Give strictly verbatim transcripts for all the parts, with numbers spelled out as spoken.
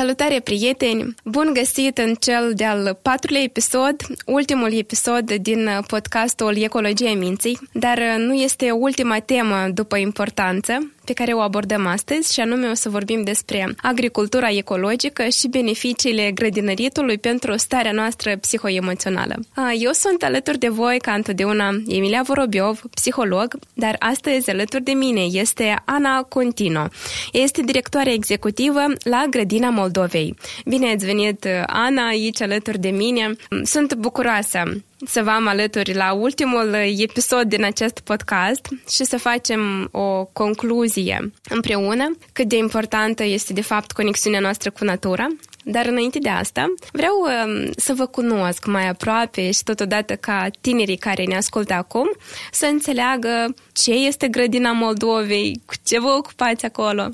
Salutare, prieteni! Bun găsit în cel de-al patrulea episod, ultimul episod din podcastul Ecologia Minții, dar nu este ultima temă după importanță pe care o abordăm astăzi, și anume o să vorbim despre agricultura ecologică și beneficiile grădinăritului pentru starea noastră psihoemoțională. Eu sunt alături de voi, ca întotdeauna, Emilia Vorobiov, psiholog, dar astăzi alături de mine este Ana Coutinho. Este directoarea executivă la Grădina Moldovei. Bine ați venit, Ana, aici alături de mine. Sunt bucuroasă să vă am alături la ultimul episod din acest podcast și să facem o concluzie împreună cât de importantă este de fapt conexiunea noastră cu natura. Dar înainte de asta, vreau să vă cunosc mai aproape și totodată ca tinerii care ne ascultă acum să înțeleagă ce este Grădina Moldovei, cu ce vă ocupați acolo.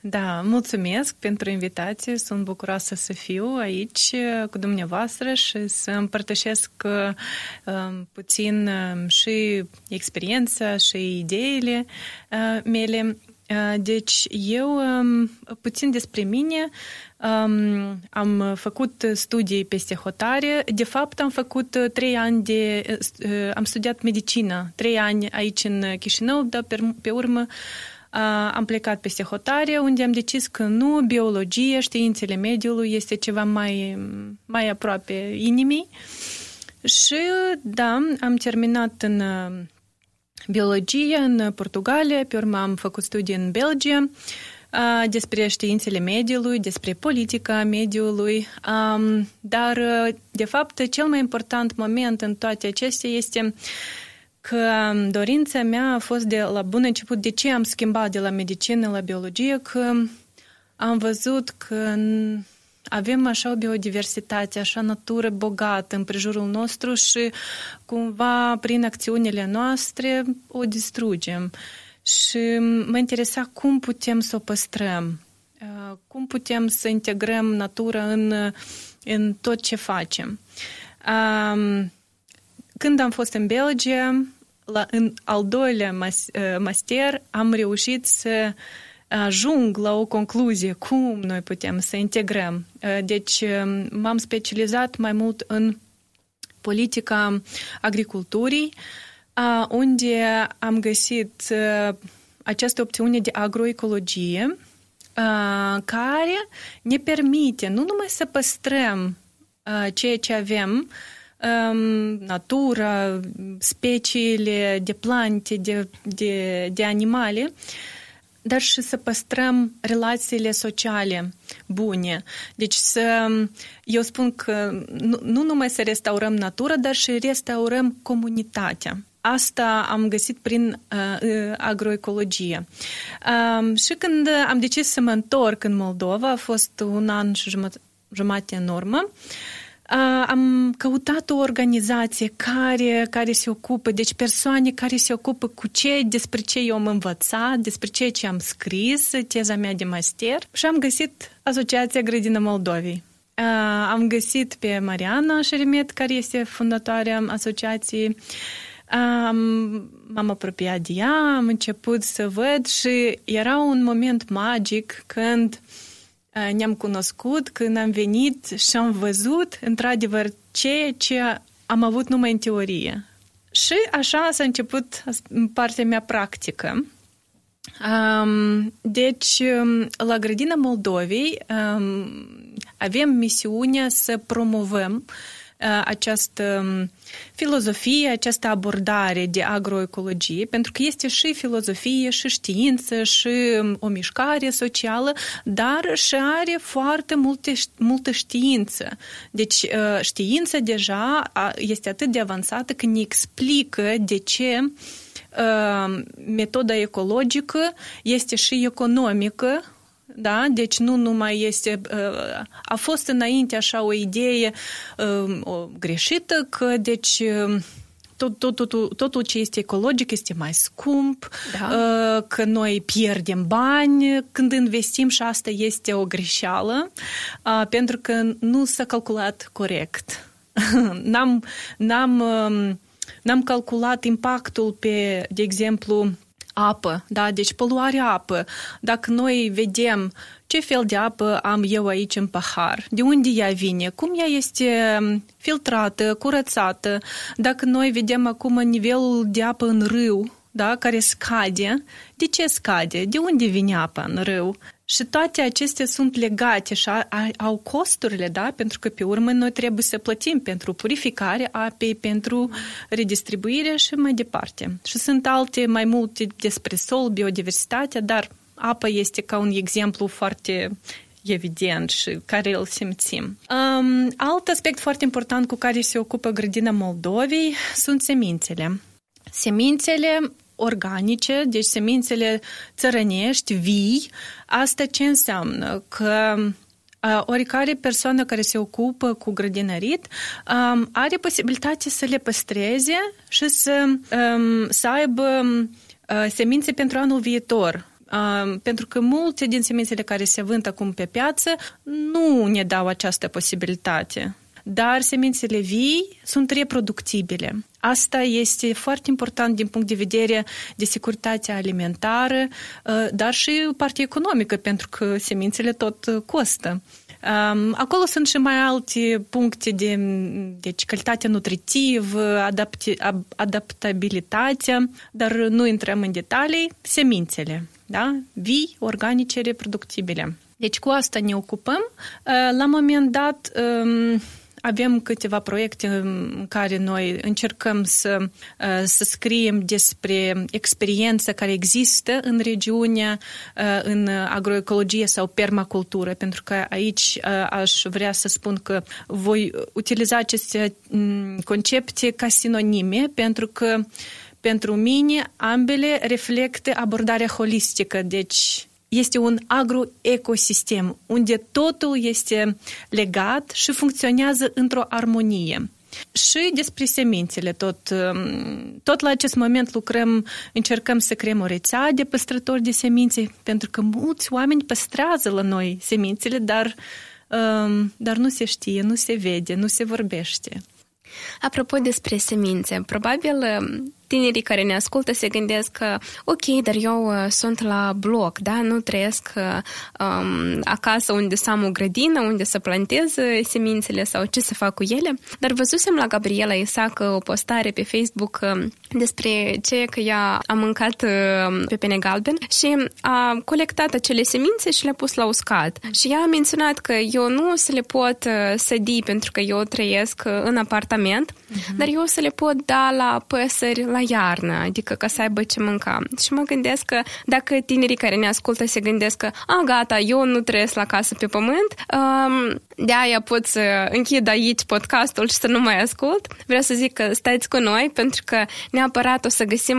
Da, mulțumesc pentru invitație, sunt bucuroasă să fiu aici cu dumneavoastră și să împărtășesc puțin și experiența și ideile mele. Deci eu, puțin despre mine, am făcut studii peste hotare. De fapt, am făcut trei ani de... am studiat medicină, trei ani aici în Chișinău, dar pe, pe urmă am plecat peste hotare, unde am decis că nu, biologie, științele mediului este ceva mai, mai aproape inimii. Și da, am terminat în biologie în Portugalia, pe urmă am făcut studii în Belgia despre științele mediului, despre politica mediului, dar de fapt cel mai important moment în toate acestea este că dorința mea a fost de la bun început. De ce am schimbat de la medicină la biologie? Că am văzut că avem așa o biodiversitate, așa natură bogată în prejurul nostru și cumva prin acțiunile noastre o distrugem. Și mă interesa cum putem să o păstrăm, cum putem să integrăm natura în, în tot ce facem. Um, Când am fost în Belgia, la, în al doilea mas, master, am reușit să ajung la o concluzie cum noi putem să integrăm. Deci m-am specializat mai mult în politica agriculturii, unde am găsit această opțiune de agroecologie, care ne permite nu numai să păstrăm ceea ce avem, natura, speciile de plante, de, de, de animale, dar și să păstrăm relațiile sociale bune. Deci să, eu spun că nu, nu numai să restaurăm natura, dar și restaurăm comunitatea. Asta am găsit prin uh, agroecologie. Uh, și când am decis să mă întorc în Moldova, a fost un an și jumătate în urmă, am căutat o organizație care, care se ocupă, deci persoane care se ocupă cu ce, despre ce eu am învățat, despre ceea ce am scris, teza mea de master, și am găsit Asociația Grădina Moldovei. Am găsit pe Mariana Șerimet, care este fondatoarea asociației. Am, m-am apropiat de ea, am început să văd și era un moment magic când ne-am cunoscut, când am venit și am văzut, într-adevăr, ceea ce am avut numai în teorie. Și așa s-a început partea mea practică. Deci, la Grădina Moldovei avem misiunea să promovăm această filozofie, această abordare de agroecologie, pentru că este și filozofie, și știință, și o mișcare socială, dar și are foarte multe, multă știință. Deci știința deja este atât de avansată că ne explică de ce metoda ecologică este și economică. Da, deci nu numai este, a fost înainte așa o idee o greșită că deci tot, tot, totul, totul ce este ecologic este mai scump, da, că noi pierdem bani când investim, și asta este o greșeală pentru că nu s-a calculat corect. n-am, n-am, n-am calculat impactul pe, de exemplu, apă, da? Deci poluarea apă. Dacă noi vedem ce fel de apă am eu aici în pahar, de unde ea vine, cum ea este filtrată, curățată. Dacă noi vedem acum nivelul de apă în râu, da, care scade, de ce scade, de unde vine apa în râu? Și toate acestea sunt legate și au costurile, da? Pentru că pe urmă noi trebuie să plătim pentru purificarea apei, pentru redistribuire și mai departe. Și sunt alte mai multe despre sol, biodiversitatea, dar apa este ca un exemplu foarte evident și care îl simțim. Um, alt aspect foarte important cu care se ocupă Grădina Moldovei sunt semințele. Semințele organice, deci semințele țărănești, vii, asta ce înseamnă? Că oricare persoană care se ocupă cu grădinărit are posibilitatea să le păstreze și să, să aibă semințe pentru anul viitor. Pentru că multe din semințele care se vând acum pe piață nu ne dau această posibilitate. Dar semințele vii sunt reproductibile. Asta este foarte important din punct de vedere de securitatea alimentară, dar și partea economică, pentru că semințele tot costă. Acolo sunt și mai alte puncte de deci, calitate nutritivă, adapti, adaptabilitatea, dar nu intrăm în detalii. Semințele, da? Vii, organice, reproductibile. Deci cu asta ne ocupăm. La un moment dat avem câteva proiecte în care noi încercăm să, să scriem despre experiența care există în regiune, în agroecologie sau permacultură, pentru că aici aș vrea să spun că voi utiliza aceste concepte ca sinonime, pentru că pentru mine ambele reflectă abordarea holistică, deci este un agroecosistem, unde totul este legat și funcționează într-o armonie. Și despre semințele, tot, tot la acest moment lucrăm, încercăm să creăm o rețea de păstrători de semințe, pentru că mulți oameni păstrează la noi semințele, dar, dar nu se știe, nu se vede, nu se vorbește. Apropo despre semințe, probabil tinerii care ne ascultă se gândesc că ok, dar eu sunt la bloc, da? Nu trăiesc um, acasă unde să am o grădină, unde să plantez semințele sau ce să fac cu ele. Dar văzusem la Gabriela Isaac o postare pe Facebook despre ce că ea a mâncat pepene galben și a colectat acele semințe și le-a pus la uscat. Și ea a menționat că eu nu o să le pot sădi pentru că eu trăiesc în apartament, uh-huh. dar eu o să le pot da la păsări la iarnă, adică ca să aibă ce mânca. Și mă gândesc că dacă tinerii care ne ascultă se gândesc că a, gata, eu nu trăiesc la casă pe pământ, de aia pot să închid aici podcastul și să nu mai ascult, vreau să zic că stați cu noi, pentru că neapărat o să găsim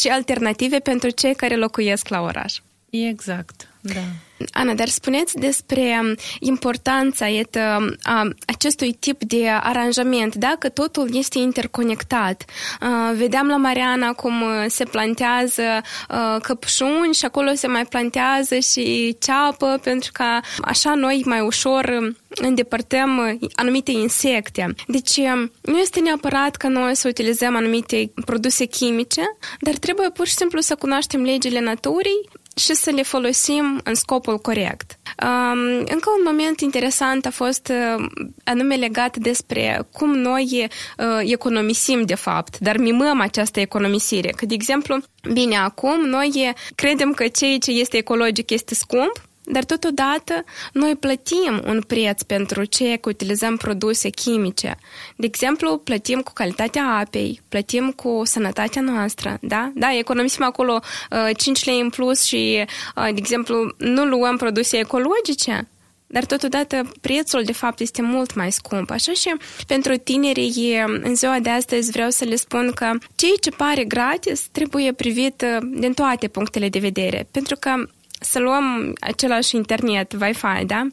și alternative pentru cei care locuiesc la oraș. Exact, da. Ana, dar spuneți despre importanța etă, a acestui tip de aranjament, da? Că totul este interconectat. Uh, vedeam la Mariana cum se plantează uh, căpșuni și acolo se mai plantează și ceapă, pentru că așa noi mai ușor îndepărtăm anumite insecte. Deci nu este neapărat că noi să utilizăm anumite produse chimice, dar trebuie pur și simplu să cunoaștem legile naturii și să le folosim în scopul corect. Um, încă un moment interesant a fost uh, anume legat despre cum noi uh, economisim de fapt, dar mimăm această economisire. Că, de exemplu, bine, acum noi credem că ceea ce este ecologic este scump, dar totodată noi plătim un preț pentru ce că utilizăm produse chimice. De exemplu, plătim cu calitatea apei, plătim cu sănătatea noastră, da? Da, economisim acolo uh, cinci lei în plus și, uh, de exemplu, nu luăm produse ecologice, dar totodată prețul, de fapt, este mult mai scump. Așa și pentru tinerii, în ziua de astăzi vreau să le spun că ceea ce pare gratis trebuie privit din toate punctele de vedere, pentru că să luăm același internet, Wi-Fi, da?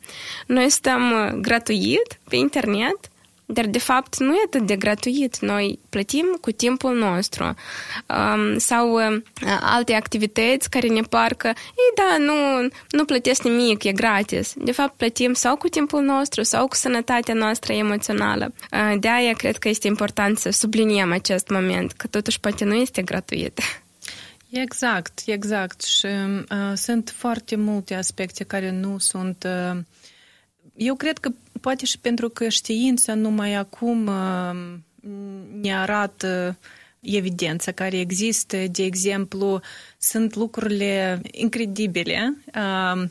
Noi stăm gratuit pe internet, dar de fapt nu e atât de gratuit. Noi plătim cu timpul nostru. Um, sau um, alte activități care ne par că, ei, da, nu, nu plătesc nimic, e gratis. De fapt plătim sau cu timpul nostru, sau cu sănătatea noastră emoțională. Uh, de aia cred că este important să subliniem acest moment, că totuși poate nu este gratuit. Exact, exact. Și uh, sunt foarte multe aspecte care nu sunt... Uh, eu cred că poate și pentru că știința numai acum uh, ne arată evidența care există. De exemplu, sunt lucrurile incredibile. Uh,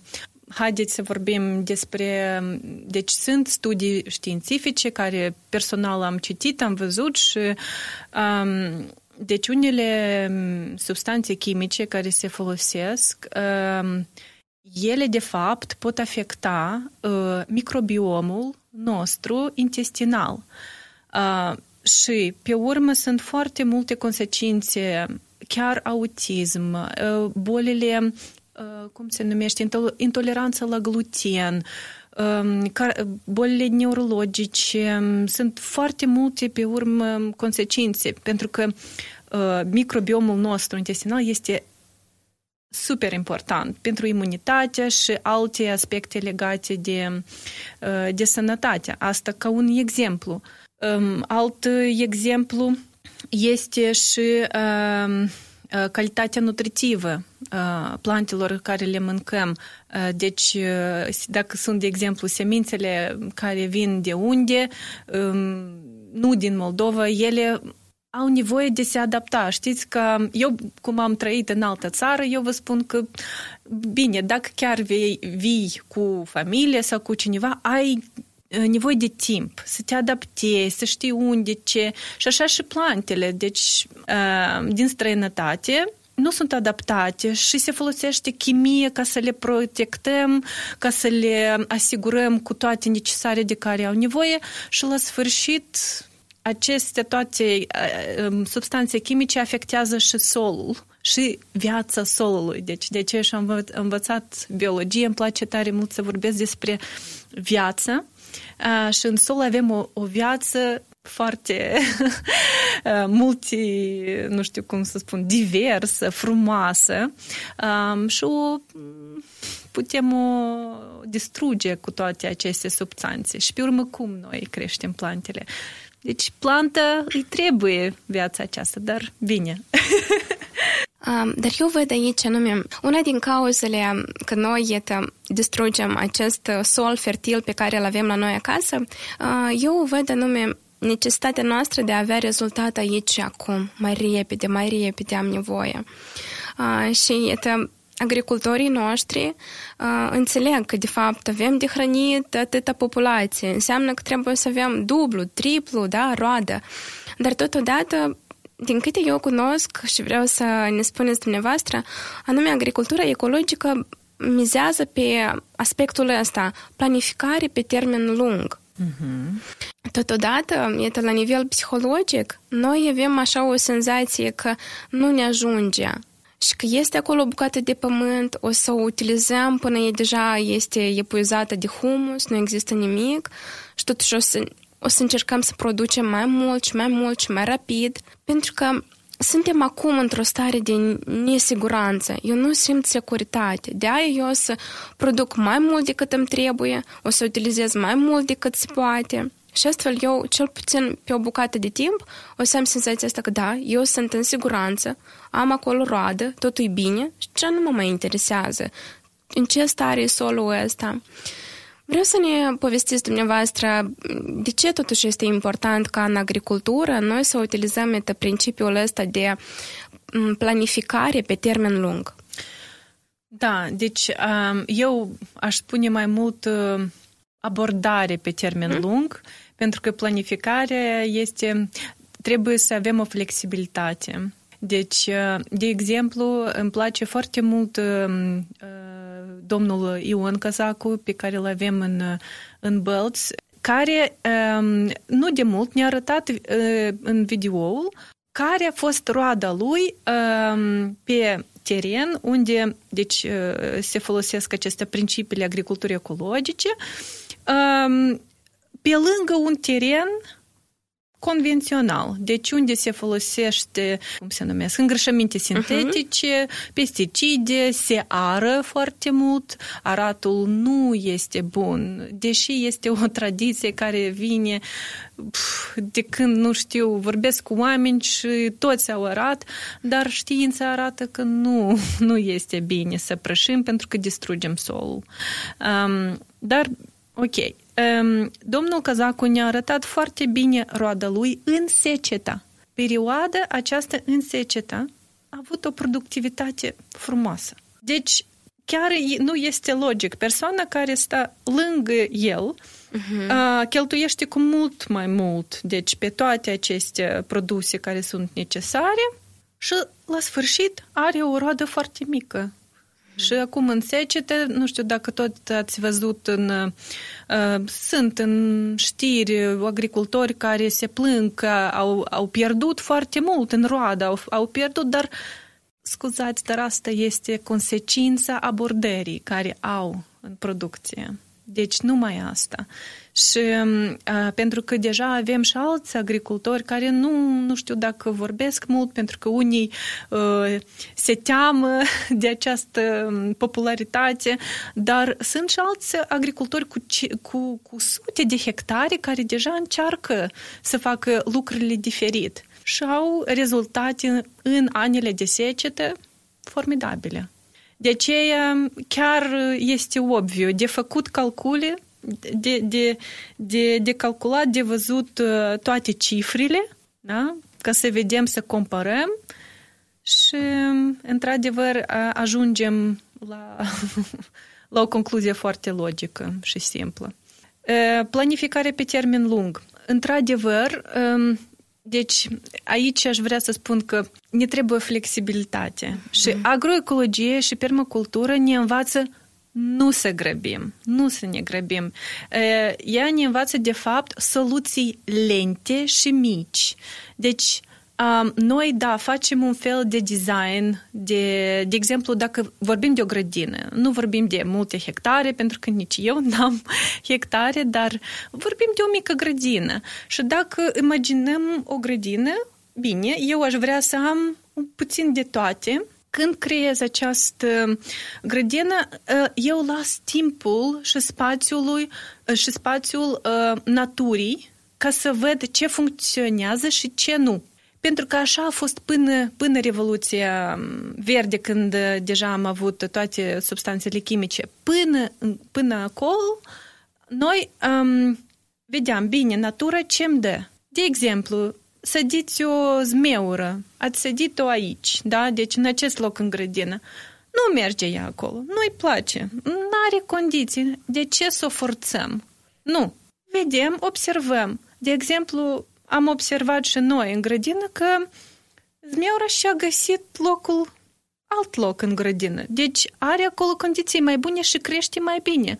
Haideți să vorbim despre... Deci sunt studii științifice care personal am citit, am văzut și... Um, deci unele substanțe chimice care se folosesc, um, ele de fapt pot afecta uh, microbiomul nostru intestinal. Uh, și pe urmă sunt foarte multe consecințe, chiar autism, uh, bolile... cum se numește, intoleranță la gluten, bolile neurologice, sunt foarte multe pe urmă consecințe, pentru că microbiomul nostru intestinal este super important pentru imunitatea și alte aspecte legate de, de sănătate. Asta ca un exemplu. Alt exemplu este și calitatea nutritivă plantelor care le mâncăm. Deci, dacă sunt, de exemplu, semințele care vin de unde, nu din Moldova, ele au nevoie de se adapta. Știți că eu, cum am trăit în altă țară, eu vă spun că, bine, dacă chiar vei, vii cu familie sau cu cineva, ai nevoie de timp, să te adaptezi, să știi unde, ce, și așa și plantele. Deci, din străinătate nu sunt adaptate și se folosește chimie ca să le protectăm, ca să le asigurăm cu toate necesare de care au nevoie și la sfârșit aceste toate substanțe chimice afectează și solul și viața solului. Deci de aceea am învățat biologie, îmi place tare mult să vorbesc despre viață și în sol avem o, o viață foarte multi, nu știu cum să spun, diversă, frumoasă um, și o, putem o distruge cu toate aceste substanțe. Și pe urmă cum noi creștem plantele? Deci planta îi trebuie viața aceasta, dar bine. Um, dar eu văd aici, anume, una din cauzele că noi iată, distrugem acest sol fertil pe care îl avem la noi acasă, uh, eu văd anume necesitatea noastră de a avea rezultat aici și acum, mai repede, mai repede am nevoie. Uh, și iată, agricultorii noștri uh, înțeleg că de fapt avem de hrănit atâta populație, înseamnă că trebuie să avem dublu, triplu, da, roadă, dar totodată, din câte eu cunosc și vreau să ne spuneți dumneavoastră, anume agricultura ecologică mizează pe aspectul ăsta, planificare pe termen lung. Uh-huh. Totodată, iată, la nivel psihologic, noi avem așa o senzație că nu ne ajunge și că este acolo o bucată de pământ, o să o utilizăm până e deja este epuizată de humus, nu există nimic și totuși o să... o să încercăm să producem mai mult și mai mult și mai rapid, pentru că suntem acum într-o stare de nesiguranță. Eu nu simt securitate. De-aia eu o să produc mai mult decât îmi trebuie, o să utilizez mai mult decât se poate. Și astfel eu, cel puțin pe o bucată de timp, o să am senzația asta că da, eu sunt în siguranță, am acolo roadă, totul e bine și ce nu mă mai interesează? În ce stare e solul ăsta? Vreau să ne povestiți dumneavoastră de ce totuși este important ca în agricultură noi să utilizăm principiul ăsta de planificare pe termen lung. Da, deci eu aș spune mai mult abordare pe termen hmm? lung, pentru că planificarea este, trebuie să avem o flexibilitate. Deci, de exemplu, îmi place foarte mult domnul Ion Căzacu, pe care îl avem în, în Bălți, care nu de mult ne-a arătat în videoul care a fost roada lui pe teren unde deci, se folosesc aceste principiile agriculturii ecologice, pe lângă un teren convențional. Deci unde se folosește, cum se numesc, îngrășăminte sintetice, uh-huh. pesticide, se ară foarte mult, aratul nu este bun, deși este o tradiție care vine pf, de când, nu știu, vorbesc cu oameni și toți au arat, dar știința arată că nu, nu este bine să prășim pentru că distrugem solul. Um, dar, ok, domnul Căzacu ne-a arătat foarte bine roada lui în seceta. Perioada aceasta în seceta a avut o productivitate frumoasă. Deci, chiar nu este logic. Persoana care stă lângă el uh-huh. cheltuiește cu mult mai mult, deci pe toate aceste produse care sunt necesare și la sfârșit are o roadă foarte mică. Și acum în secetă, nu știu dacă tot ați văzut, în, uh, sunt în știri agricultori care se plâng că au, au pierdut foarte mult în roadă, au, au pierdut, dar scuzați, dar asta este consecința abordării care au în producție. Deci numai asta. Și uh, pentru că deja avem și alți agricultori care nu, nu știu dacă vorbesc mult, pentru că unii uh, se teamă de această popularitate, dar sunt și alți agricultori cu, cu, cu sute de hectare care deja încearcă să facă lucrurile diferit și au rezultate în anile de secetă formidabile. De aceea chiar este obviu, de făcut calcule, de, de, de, de calculat, de văzut toate cifrele, da? Ca să vedem, să comparăm și, într-adevăr, ajungem la, la o concluzie foarte logică și simplă. Planificare pe termen lung. Într-adevăr, deci aici aș vrea să spun că ne trebuie flexibilitate mm-hmm. și agroecologie și permacultură ne învață nu să grăbim, nu să ne grăbim. Ea ne învață, de fapt, soluții lente și mici. Deci noi, da, facem un fel de design, de, de exemplu, dacă vorbim de o grădină, nu vorbim de multe hectare, pentru că nici eu n-am hectare, dar vorbim de o mică grădină. Și dacă imaginăm o grădină, bine, eu aș vrea să am puțin de toate. Când creez această grădină, eu las timpul și spațiul, și spațiul naturii ca să văd ce funcționează și ce nu. Pentru că așa a fost până, până Revoluția Verde, când deja am avut toate substanțele chimice. Până, până acolo, noi um, vedeam bine natura ce îmi dă. De exemplu, sădiți o zmeură, ați sădit-o aici, da? Deci în acest loc în grădină. Nu merge ea acolo, nu-i place, n-are condiții. De ce să o forțăm? Nu. Vedem, observăm. De exemplu, am observat și noi în grădină că zmeura și-a găsit locul, alt loc în grădină. Deci are acolo condiții mai bune și crește mai bine.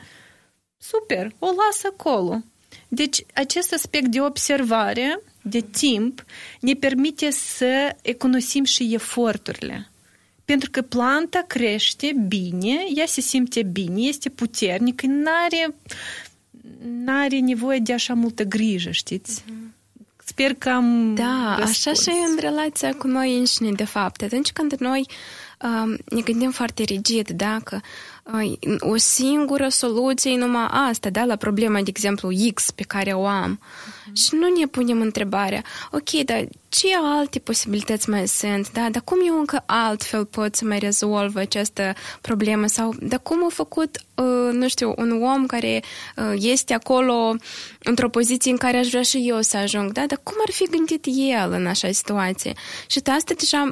Super, o las acolo. Deci acest aspect de observare, de timp, ne permite să economisim și eforturile. Pentru că planta crește bine, ea se simte bine, este puternică, n-are, n-are nevoie de așa multă grijă, știți? Uh-huh. Sper că am Da, răspuns. Așa și în relația cu noi înșine, de fapt. Atunci când noi uh, ne gândim foarte rigid, da, că uh, o singură soluție e numai asta, da, la problema, de exemplu, X pe care o am. Uh-huh. Și nu ne punem întrebarea, ok, dar ce alte posibilități mai sunt, da, dar cum eu încă altfel pot să mai rezolv această problemă sau, dar cum a făcut, uh, nu știu, un om care uh, este acolo într-o poziție în care aș vrea și eu să ajung, da, dar cum ar fi gândit el în așa situație? Și de asta deja,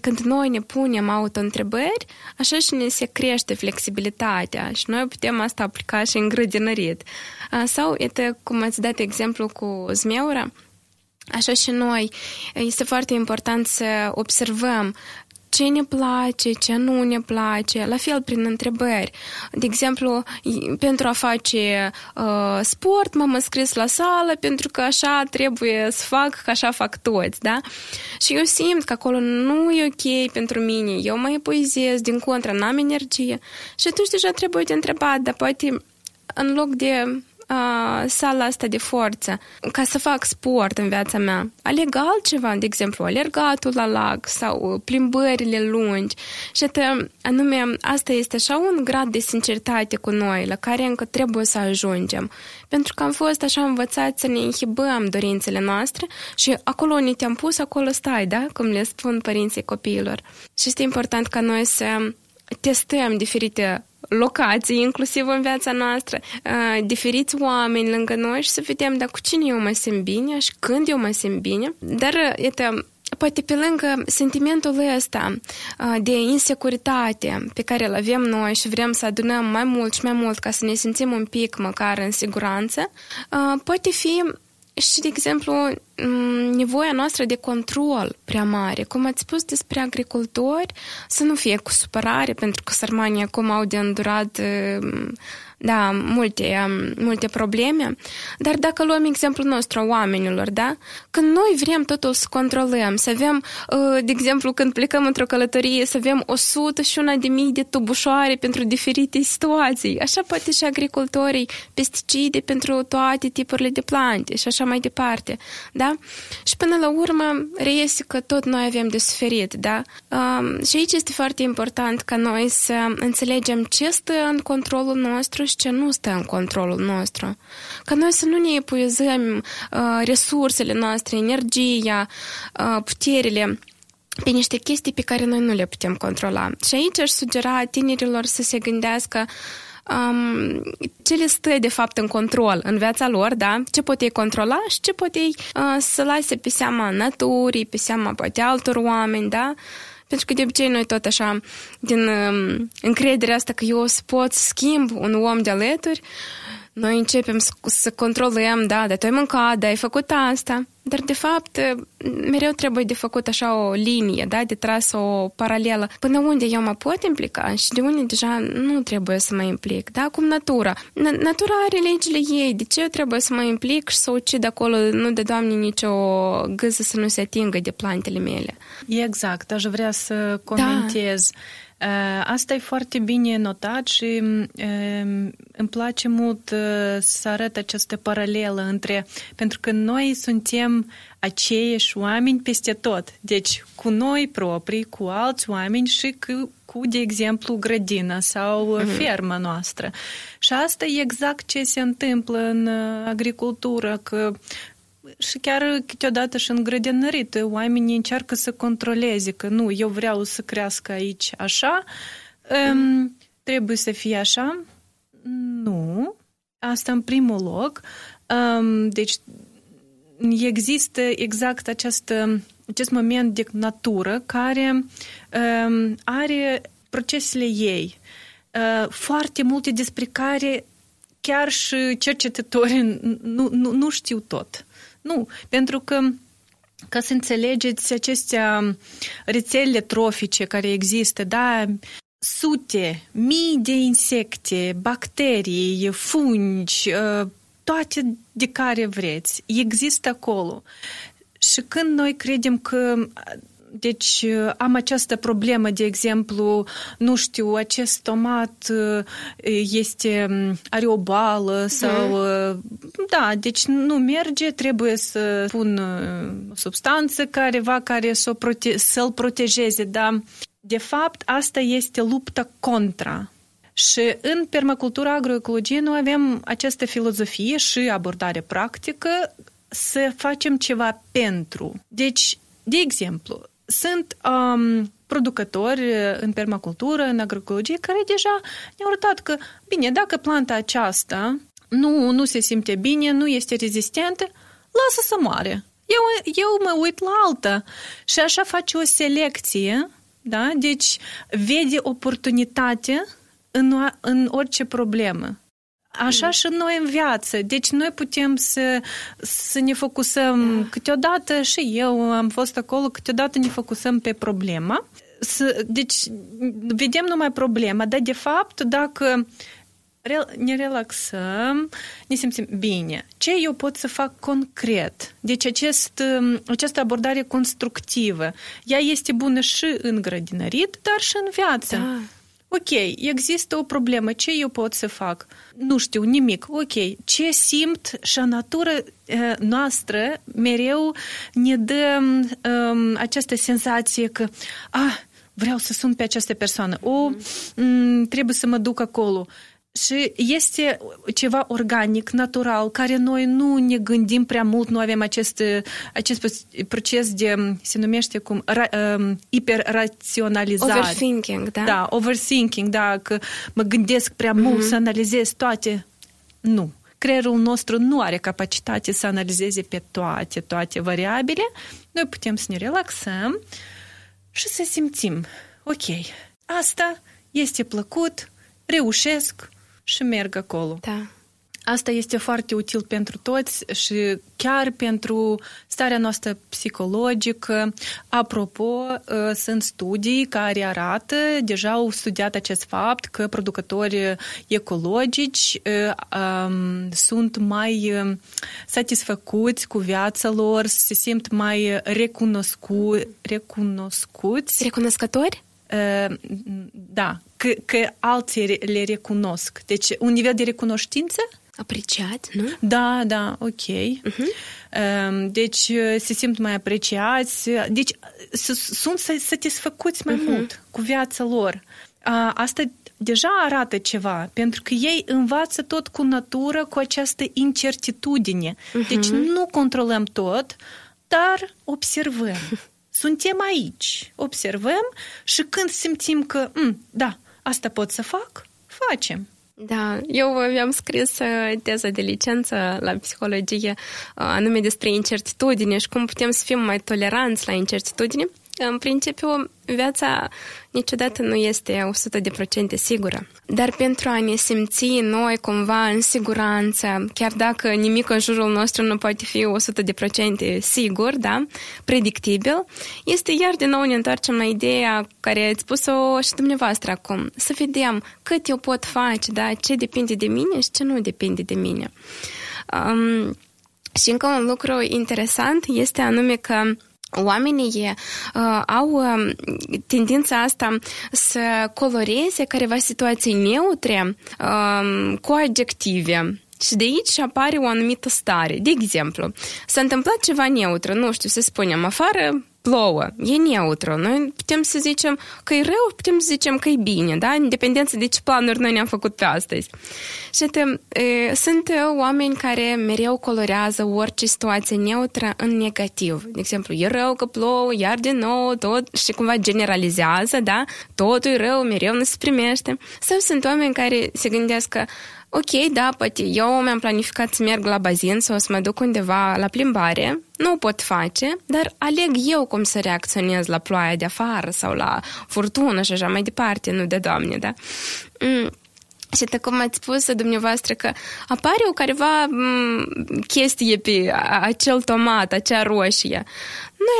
când noi ne punem auto-întrebări, așa și ne se crește flexibilitatea și noi putem asta aplica și în grădinărit. Sau, iată, cum ați dat exemplu cu zmeura, așa și noi, este foarte important să observăm ce ne place, ce nu ne place, la fel prin întrebări. De exemplu, pentru a face uh, sport, m-am înscris la sală pentru că așa trebuie să fac, că așa fac toți, da? Și eu simt că acolo nu e ok pentru mine, eu mă epuizez, din contră, n-am energie. Și atunci deja trebuie de întrebat, dar poate în loc de uh, sala asta de forță ca să fac sport în viața mea. Aleg altceva, de exemplu, alergatul la lac sau plimbările lungi. Și atât, anume, asta este așa un grad de sinceritate cu noi, la care încă trebuie să ajungem. Pentru că am fost așa învățați să ne inhibăm dorințele noastre și acolo unde te-am pus, acolo stai, da? Cum le spun părinții copiilor. Și este important ca noi să testăm diferite locații, inclusiv în viața noastră, diferiți oameni lângă noi și să vedem, dar cu cine eu mă simt bine și când eu mă simt bine. Dar, iată, poate pe lângă sentimentul ăsta de insecuritate pe care îl avem noi și vrem să adunăm mai mult și mai mult ca să ne simțim un pic măcar în siguranță, poate fi și, de exemplu, nevoia noastră de control prea mare. Cum ați spus despre agricultori, să nu fie cu supărare, pentru că sărmanii acum au de îndurat da, multe, multe probleme. Dar dacă luăm exemplul nostru, oamenilor, da? Când noi vrem totul să controlăm, să avem, de exemplu, când plecăm într-o călătorie, să avem o sută și una de mii de tubușoare pentru diferite situații. Așa poate și agricultorii, pesticide pentru toate tipurile de plante și așa mai departe, da? Și până la urmă reiese că tot noi avem de suferit, da? Și aici este foarte important ca noi să înțelegem ce stă în controlul nostru și ce nu stă în controlul nostru. Ca noi să nu ne epuizăm uh, resursele noastre, energia, uh, puterile pe niște chestii pe care noi nu le putem controla. Și aici aș sugera tinerilor să se gândească um, ce le stă de fapt în control în viața lor, da? Ce pot ei controla și ce pot ei uh, să lase pe seama naturii, pe seama poate altor oameni, da? Pentru că de obicei noi tot așa, din um, încrederea asta că eu o să pot schimb un om de alături, noi începem să, să controlăm, da, dar tu ai mâncat, dar ai făcut asta. Dar, de fapt, mereu trebuie de făcut așa o linie, da, de tras o paralelă. Până unde eu mă pot implica și de unde deja nu trebuie să mă implic, da, cum natura. Na- natura are legile ei, de ce eu trebuie să mă implic și să ucid acolo, nu de Doamne, nicio gâză să nu se atingă de plantele mele. Exact, aș vrea să comentez. Da. Asta e foarte bine notat și îmi place mult să arăt această paralelă între, pentru că noi suntem aceiași oameni peste tot, deci cu noi proprii, cu alți oameni și cu, cu de exemplu, grădina sau mm-hmm. ferma noastră. Și asta e exact ce se întâmplă în agricultură, că și chiar câteodată și în grădinărit, oamenii încearcă să controleze că nu, eu vreau să crească aici așa, um, trebuie să fie așa. Nu, asta în primul loc. Um, deci există exact această, acest moment de natură care um, are procesele ei, uh, foarte multe despre care chiar și cercetătorii nu, nu, nu știu tot. Nu, pentru că, ca să înțelegeți, acestea rețele trofice care există, da, sute, mii de insecte, bacterii, fungi, toate de care vreți, există acolo. Și când noi credem că, deci, am această problemă, de exemplu, nu știu, acest tomat este, are o bală sau, mm. da, deci nu merge, trebuie să pun o substanță careva care să-l prote- să-l protejeze, dar de fapt asta este lupta contra. Și în permacultura agroecologie noi avem această filozofie și abordare practică să facem ceva pentru. Deci, de exemplu, sunt um, producători în permacultură, în agroecologie, care deja ne-au arătat că, bine, dacă planta aceasta nu, nu se simte bine, nu este rezistentă, lasă să moare. Eu, eu mă uit la alta și așa face o selecție, da? Deci vede oportunitate în, în orice problemă. Așa și noi în viață. Deci noi putem să, să ne focusăm câteodată, și eu am fost acolo, câteodată ne focusăm pe problema. Să, deci vedem numai problema, dar de fapt dacă ne relaxăm, ne simțim bine. Ce eu pot să fac concret? Deci acest, această abordare constructivă, ea este bună și în grădinărit, dar și în viață. Da. ok, există o problemă, ce eu pot să fac? Nu știu nimic, ok, ce simt și natura noastră mereu ne dă um, această senzație că ah, vreau să sun pe această persoană, o, m- trebuie să mă duc acolo. Și este ceva organic, natural, care noi nu ne gândim prea mult, nu avem acest, acest proces de, se numește cum, ra, um, hiperraționalizare. Overthinking, da? Da, overthinking, da, că mă gândesc prea mult, mm-hmm. să analizez toate. Nu. Creierul nostru nu are capacitate să analizeze pe toate, toate variabile. Noi putem să ne relaxăm și să simțim, ok, asta este plăcut, reușesc, și merg acolo. Da. Asta este foarte util pentru toți și chiar pentru starea noastră psihologică. Apropo, sunt studii care arată, deja au studiat acest fapt, că producătorii ecologici um, sunt mai satisfăcuți cu viața lor, se simt mai recunoscu- recunoscuți. Recunoscători? Da, că, că alții le recunosc. Deci, un nivel de recunoștință? Apreciat, nu? Da, da, ok. Uh-huh. Deci, se simt mai apreciați. Deci, sunt satisfăcuți mai uh-huh. mult cu viața lor. Asta deja arată ceva, pentru că ei învață tot cu natură, cu această incertitudine. Uh-huh. Deci, nu controlăm tot, dar observăm. Suntem aici, observăm și când simțim că, da, asta pot să fac, facem. Da, eu mi-am scris teza de licență la psihologie anume despre incertitudine și cum putem să fim mai toleranți la incertitudine. În principiu, viața niciodată nu este o sută la sută sigură. Dar pentru a ne simți noi cumva în siguranță, chiar dacă nimic în jurul nostru nu poate fi o sută la sută sigur, da, predictibil, este iar din nou ne întoarcem la ideea care ați spus-o și dumneavoastră acum. Să vedem cât eu pot face, da, ce depinde de mine și ce nu depinde de mine. Um, și încă un lucru interesant este anume că oamenii uh, au uh, tendința asta să coloreze careva situații neutre uh, cu adjective. Și de aici apare o anumită stare. De exemplu, s-a întâmplat ceva neutră, nu știu, să spunem, afară plouă, e neutră. Noi putem să zicem că e rău, putem să zicem că e bine, da? În dependență de ce planuri noi ne-am făcut pe astăzi. Și atât, e, sunt oameni care mereu colorează orice situație neutră în negativ. De exemplu, e rău că plouă, iar din nou, tot, și cumva generalizează, da? Totul e rău, mereu nu se primește. Sau sunt oameni care se gândesc că ok, da, poate eu mi-am planificat să merg la bazin sau să mă duc undeva la plimbare, nu o pot face, dar aleg eu cum să reacționez la ploaia de afară sau la furtună și așa mai departe, nu de Doamne, da? Mm. Și atât cum ați spus dumneavoastră că apare o careva m- chestie pe acel tomat, acea roșie.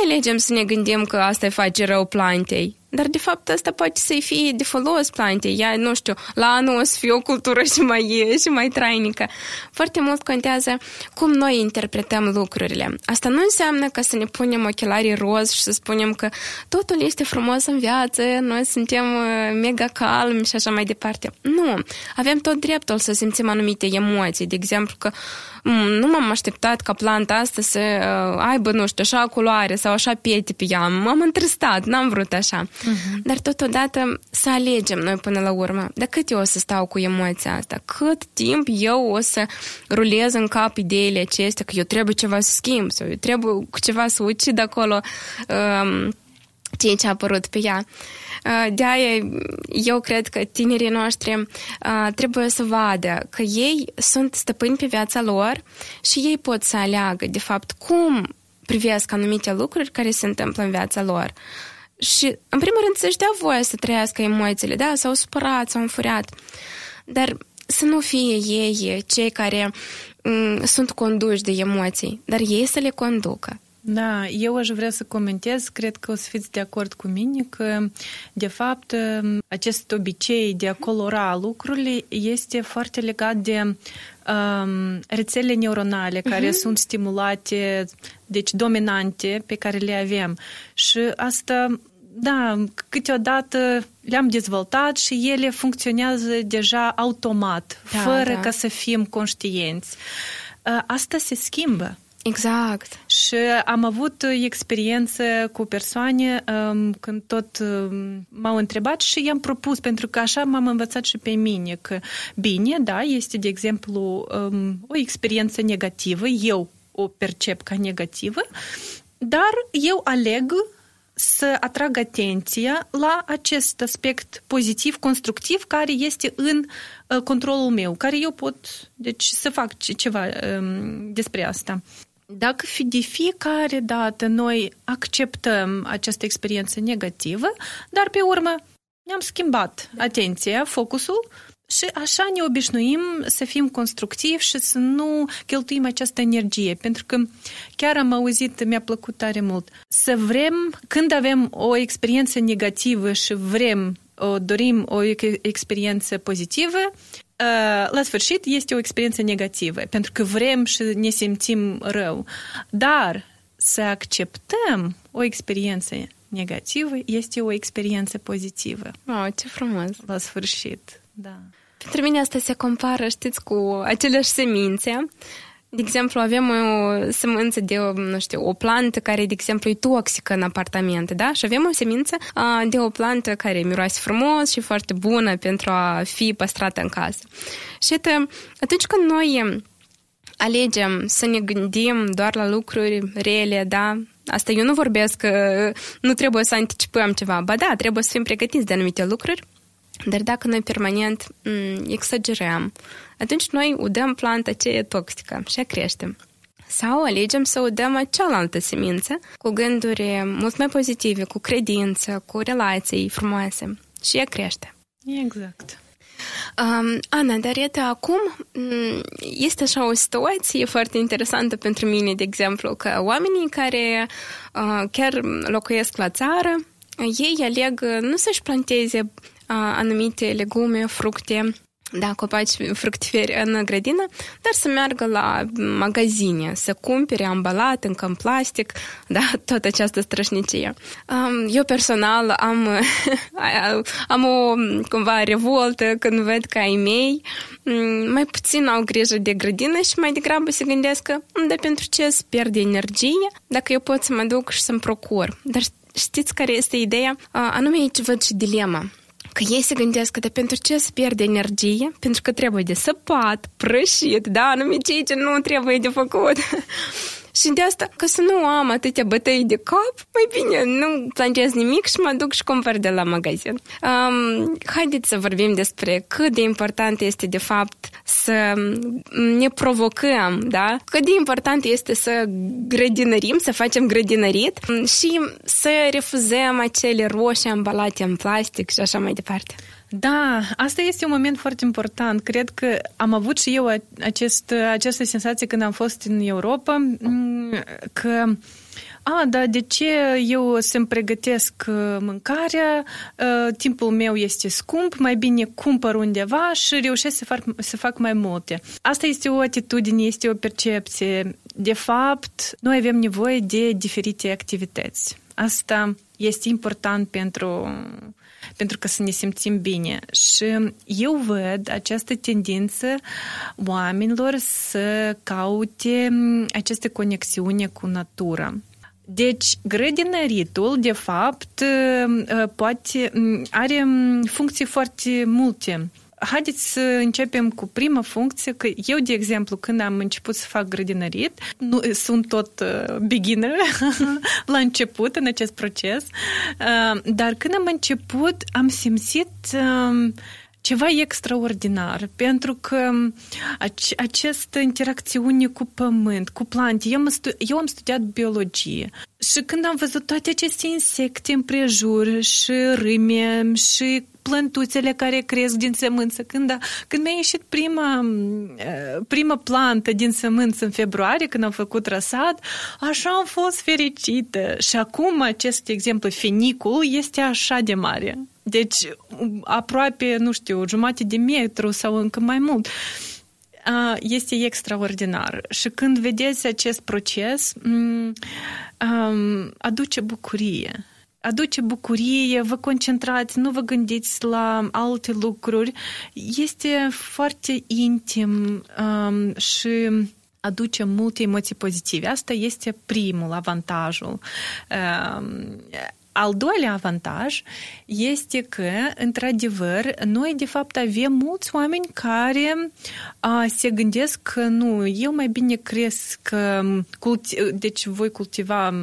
Noi alegem să ne gândim că asta îi face rău plantei. Dar, de fapt, asta poate să-i fie de folos plantei. Ea, nu știu, la anul o să fie o cultură și mai, și mai trainică. Foarte mult contează cum noi interpretăm lucrurile. Asta nu înseamnă că să ne punem ochelarii roz și să spunem că totul este frumos în viață, noi suntem mega calmi și așa mai departe. Nu. Avem tot dreptul să simțim anumite emoții. De exemplu, că nu m-am așteptat ca planta asta să aibă, nu știu, așa culoare sau așa piete pe ea. M-am întristat, n-am vrut așa. Uh-huh. Dar totodată să alegem noi până la urmă. Dar cât eu o să stau cu emoția asta? Cât timp eu o să rulez în cap ideile acestea că eu trebuie ceva să schimb sau eu trebuie cu ceva să ucid acolo um, ceea ce a apărut pe ea. De-aia eu cred că tinerii noștri trebuie să vadă că ei sunt stăpâni pe viața lor și ei pot să aleagă de fapt cum privesc anumite lucruri care se întâmplă în viața lor. Și, în primul rând, să-și dea voie să trăiască emoțiile, da? S-au supărat, s-au înfuriat. Dar să nu fie ei cei care m- sunt conduși de emoții, dar ei să le conducă. Da, eu aș vrea să comentez, cred că o să fiți de acord cu mine, că, de fapt, acest obicei de a colora lucrurile este foarte legat de um, rețele neuronale care uh-huh. sunt stimulate, deci dominante, pe care le avem. Și asta da, câteodată le-am dezvoltat și ele funcționează deja automat, da, fără da. ca să fim conștienți. Asta se schimbă. Exact. Și am avut experiență cu persoane um, când tot um, m-au întrebat și i-am propus, pentru că așa m-am învățat și pe mine, că bine, da, este, de exemplu, um, o experiență negativă, eu o percep ca negativă, dar eu aleg să atrag atenția la acest aspect pozitiv, constructiv, care este în controlul meu, care eu pot, deci, să fac ceva despre asta. Dacă de fiecare dată noi acceptăm această experiență negativă, dar pe urmă ne-am schimbat atenția, focusul, și așa ne obișnuim să fim constructivi și să nu cheltuim această energie. Pentru că chiar am auzit, mi-a plăcut tare mult, să vrem, când avem o experiență negativă și vrem, o dorim o experiență pozitivă, la sfârșit este o experiență negativă, pentru că vrem și ne simțim rău. Dar să acceptăm o experiență negativă este o experiență pozitivă. Wow, ce frumos! La sfârșit, da. Pentru mine asta se compară, știți, cu aceleași semințe. De exemplu, avem o semință de, nu știu, o plantă care, de exemplu, e toxică în apartament, da? Și avem o semință de o plantă care miroase frumos și foarte bună pentru a fi păstrată în casă. Și atunci când noi alegem să ne gândim doar la lucruri rele, da? Asta eu nu vorbesc că nu trebuie să anticipăm ceva, ba da, trebuie să fim pregătiți de anumite lucruri. Dar dacă noi permanent m- exagerăm, atunci noi udăm planta ce e toxică și creștem. Sau alegem să udăm cealaltă semință cu gânduri mult mai pozitive, cu credință, cu relații frumoase și ea crește. Exact. Um, Ana, dar iată, acum este așa o situație foarte interesantă pentru mine, de exemplu, că oamenii care uh, chiar locuiesc la țară, ei aleg nu să-și planteze anumite legume, fructe, da, copaci fructiferi în grădină, dar să meargă la magazine, să cumpere ambalat, încă în plastic, da, tot această strășnicie. Eu personal am, am o cumva revoltă când văd că ai mei mai puțin au grijă de grădină și mai degrabă se gândesc că, da, pentru ce să pierd energie dacă eu pot să mă duc și să-mi procur. Dar știți care este ideea? Anume aici văd și dilema. Că ei se gândesc că de pentru ce să pierde energie, pentru că trebuie de săpat, prășit, da, anume ceea ce nu trebuie de făcut. Și de asta, că să nu am atâtea bătăi de cap, mai bine nu plantez nimic și mă duc și cumpăr de la magazin. Um, haideți să vorbim despre cât de important este de fapt să ne provocăm, da? Cât de important este să grădinărim, să facem grădinărit și să refuzăm acele roșii ambalate în plastic și așa mai departe. Da, asta este un moment foarte important. Cred că am avut și eu acest, această senzație când am fost în Europa, că, a, da, de ce eu să-mi pregătesc mâncarea, timpul meu este scump, mai bine cumpăr undeva și reușesc să fac, să fac mai multe. Asta este o atitudine, este o percepție. De fapt, noi avem nevoie de diferite activități. Asta este important pentru... pentru că să ne simțim bine. Și eu văd această tendință oamenilor să caute aceste conexiuni cu natura. Deci, grădinăritul, de fapt, poate, are funcții foarte multe. Haideți să începem cu prima funcție, că eu, de exemplu, când am început să fac grădinărit, nu, sunt tot beginner la început în acest proces, dar când am început am simțit ceva extraordinar, pentru că această interacțiune cu pământ, cu plante, eu, stu- eu am studiat biologie și când am văzut toate aceste insecte împrejur și râme și plântuțele care cresc din sămânță. Când, a, când mi-a ieșit prima, prima plantă din sămânță în februarie, când am făcut răsad, așa am fost fericită. Și acum acest exemplu, fenicul, este așa de mare. Deci aproape, nu știu, jumătate de metru sau încă mai mult. Este extraordinar. Și când vedeți acest proces, aduce bucurie. aduce bucurie, vă concentrați, nu vă gândiți la alte lucruri. Este foarte intim um, și aduce multe emoții pozitive. Asta este primul avantajul. Um, Al doilea avantaj este că, într-adevăr, noi, de fapt, avem mulți oameni care a, se gândesc că nu, eu mai bine cresc, culti- deci voi cultiva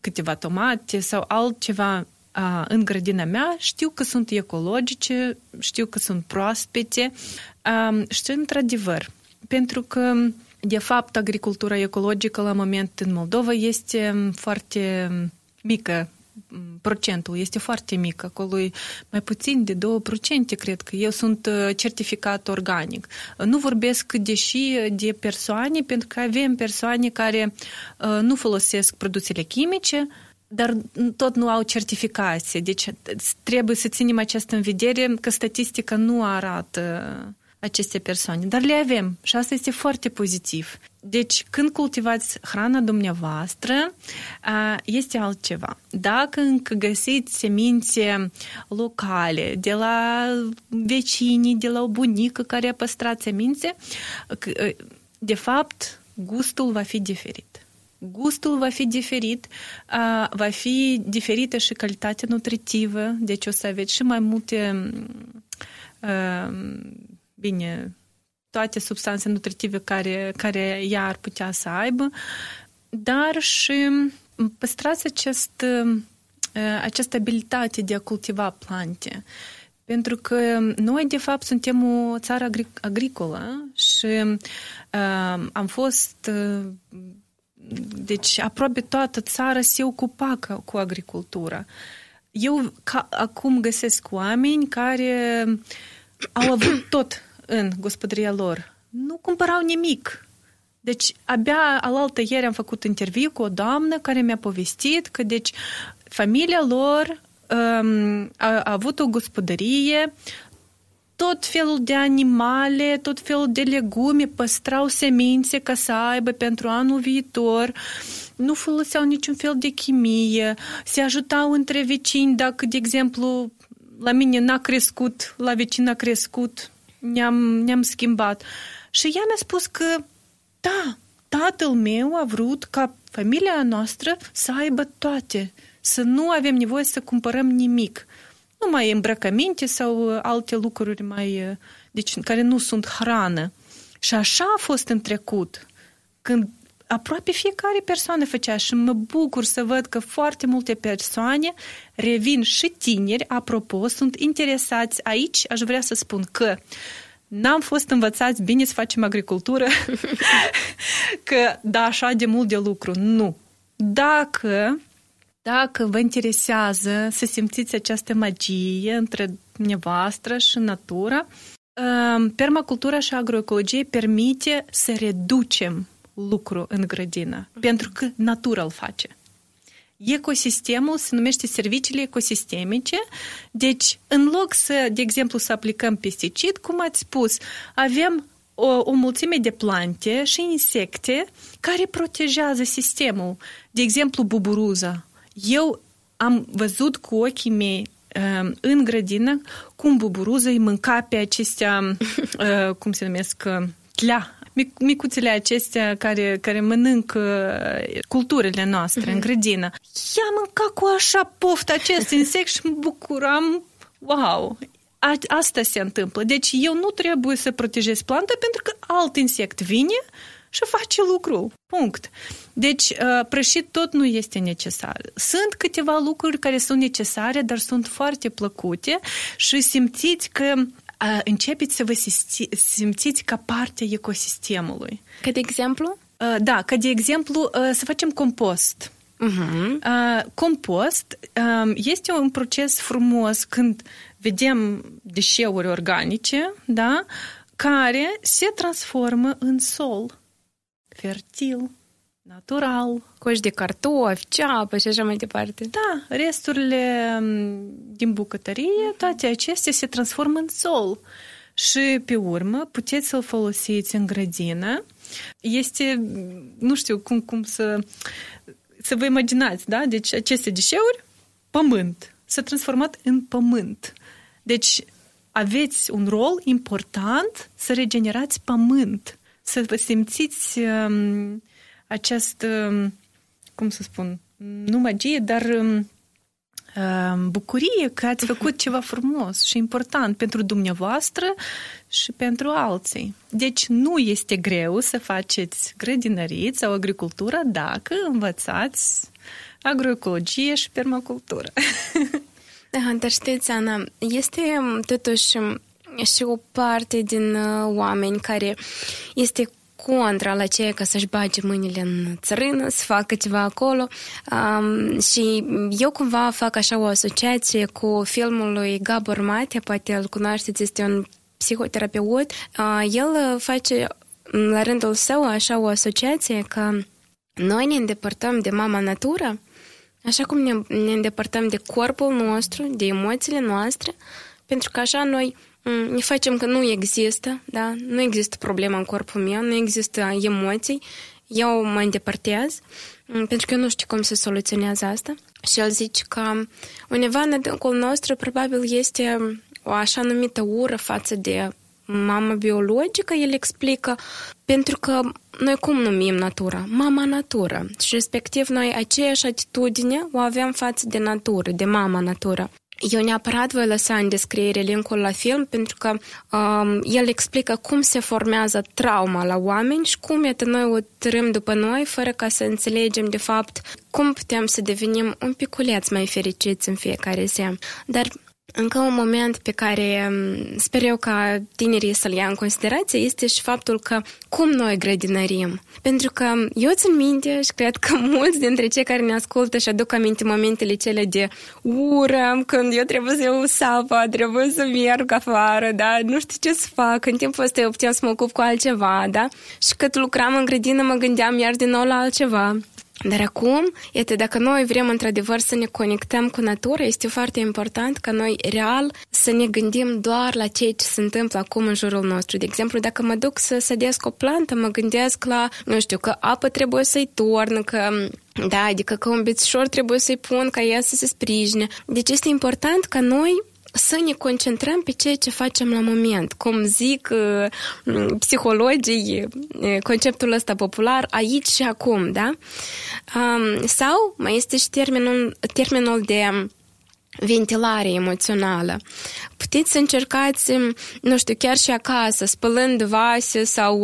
câteva tomate sau altceva a, în grădina mea, știu că sunt ecologice, știu că sunt proaspete a, și, într-adevăr, pentru că de fapt, agricultura ecologică la moment în Moldova este foarte mică. Procentul este foarte mic, acolo e mai puțin de două procente, cred că eu sunt certificat organic. Nu vorbesc deși de persoane, pentru că avem persoane care nu folosesc produsele chimice, dar tot nu au certificație. Deci trebuie să ținem această în vedere că statistica nu arată aceste persoane, dar le avem și asta este foarte pozitiv. Deci, când cultivați hrana dumneavoastră, este altceva. Dacă încă găsiți semințe locale, de la vecinii, de la o bunică care a păstrat semințe, de fapt, gustul va fi diferit. Gustul va fi diferit, va fi diferită și calitatea nutritivă, deci o să aveți și mai multe... Bine, toate substanțe nutritive care, care ea ar putea să aibă, dar și păstrați acest, această abilitate de a cultiva plante. Pentru că noi, de fapt, suntem o țară agric- agricolă și uh, am fost... Uh, deci, aproape toată țara se ocupa cu agricultura. Eu ca, acum găsesc oameni care au avut tot în gospodăria lor. Nu cumpărau nimic. Deci, abia alaltă ieri am făcut interviu cu o doamnă care mi-a povestit că, deci, familia lor um, a, a avut o gospodărie, tot felul de animale, tot felul de legume, păstrau semințe ca să aibă pentru anul viitor, nu foloseau niciun fel de chimie, se ajutau între vecini dacă, de exemplu, la mine n-a crescut, la vecin a crescut, Ne-am, ne-am schimbat. Și ea mi-a spus că da, tatăl meu a vrut ca familia noastră să aibă toate, să nu avem nevoie să cumpărăm nimic. Numai îmbrăcăminte sau alte lucruri mai, deci, care nu sunt hrană. Și așa a fost în trecut, când aproape fiecare persoană făcea și mă bucur să văd că foarte multe persoane revin și tineri, apropo, sunt interesați aici. Aș vrea să spun că n-am fost învățați bine să facem agricultură, că da, așa de mult de lucru. Nu. Dacă, dacă vă interesează să simțiți această magie între dumneavoastră și natura, permacultura și agroecologie permite să reducem lucru în grădină, pentru că natura îl face. Ecosistemul se numește serviciile ecosistemice, deci în loc să, de exemplu, să aplicăm pesticid, cum ați spus, avem o, o mulțime de plante și insecte care protejează sistemul. De exemplu, buburuza. Eu am văzut cu ochii mei în grădină cum buburuza îi mânca pe acestea, cum se numesc, tlea, micuțele acestea care, care mănâncă culturile noastre în grădină. Ea mânca cu așa poftă acest insect și mă bucuram. Wow! A, asta se întâmplă. Deci eu nu trebuie să protejez planta pentru că alt insect vine și face lucru. Punct. Deci prășit tot nu este necesar. Sunt câteva lucruri care sunt necesare, dar sunt foarte plăcute și simțiți că începeți să vă simțiți ca parte ecosistemului. Ca de exemplu? Da, ca de exemplu să facem compost. Uh-huh. Compost este un proces frumos când vedem deșeuri organice, da, care se transformă în sol fertil, natural. Coși de cartofi, ceapă și așa mai departe. Da, resturile din bucătărie, toate acestea se transformă în sol. Și pe urmă puteți să-l folosiți în grădină. Este, nu știu cum, cum să, să vă imaginați, da? Deci aceste deșeuri pământ. S-a transformat în pământ. Deci aveți un rol important să regenerați pământ, să vă simțiți um, această, cum să spun, nu magie, dar um, bucurie că ați făcut ceva frumos și important pentru dumneavoastră și pentru alții. Deci nu este greu să faceți grădinărit sau agricultură dacă învățați agroecologie și permacultură. Da, dar știți, Ana, este totuși și o parte din oameni care este contra la ceea ca să-și bage mâinile în țărână, să facă ceva acolo. Um, și eu cumva fac așa o asociație cu filmul lui Gabor Mate, poate îl cunoașteți, este un psihoterapeut. Uh, el face la rândul său așa o asociație că noi ne îndepărtăm de mama natură, așa cum ne, ne îndepărtăm de corpul nostru, de emoțiile noastre, pentru că așa noi ne facem că nu există, da? Nu există problema în corpul meu, nu există emoții, eu mă îndepărtez, pentru că eu nu știu cum se soluționează asta. Și el zice că undeva în adâncul nostru probabil este o așa numită ură față de mama biologică, el explică, pentru că noi cum numim natura? Mama natură. Și respectiv noi aceeași atitudine o avem față de natură, de mama natură. Eu neapărat voi lăsa în descriere link-ul la film, pentru că um, el explică cum se formează trauma la oameni și cum e noi o târâm după noi, fără ca să înțelegem de fapt cum putem să devenim un piculeț mai fericiți în fiecare zi. Dar încă un moment pe care sper eu ca tinerii să-l ia în considerație este și faptul că cum noi grădinărim. Pentru că eu țin minte și cred că mulți dintre cei care ne ascultă și aduc aminte momentele cele de ură, când eu trebuie să iau sapa, trebuie să merg afară, da? Nu știu ce să fac, în timpul ăsta eu puteam să mă ocup cu altceva, da? Și cât lucram în grădină mă gândeam iar din nou la altceva. Dar acum, iată, dacă noi vrem într-adevăr să ne conectăm cu natura, este foarte important ca noi real să ne gândim doar la ceea ce se întâmplă acum în jurul nostru. De exemplu, dacă mă duc să sădesc o plantă, mă gândesc la, nu știu, că apă trebuie să-i torn, că... Da, adică că un bețișor trebuie să-i pun ca ea să se sprijine. Deci este important ca noi să ne concentrăm pe ceea ce facem la moment. Cum zic psihologii, conceptul ăsta popular, aici și acum, da? Sau mai este și termenul, termenul de ventilare emoțională. Puteți să încercați, nu știu, chiar și acasă, spălând vase sau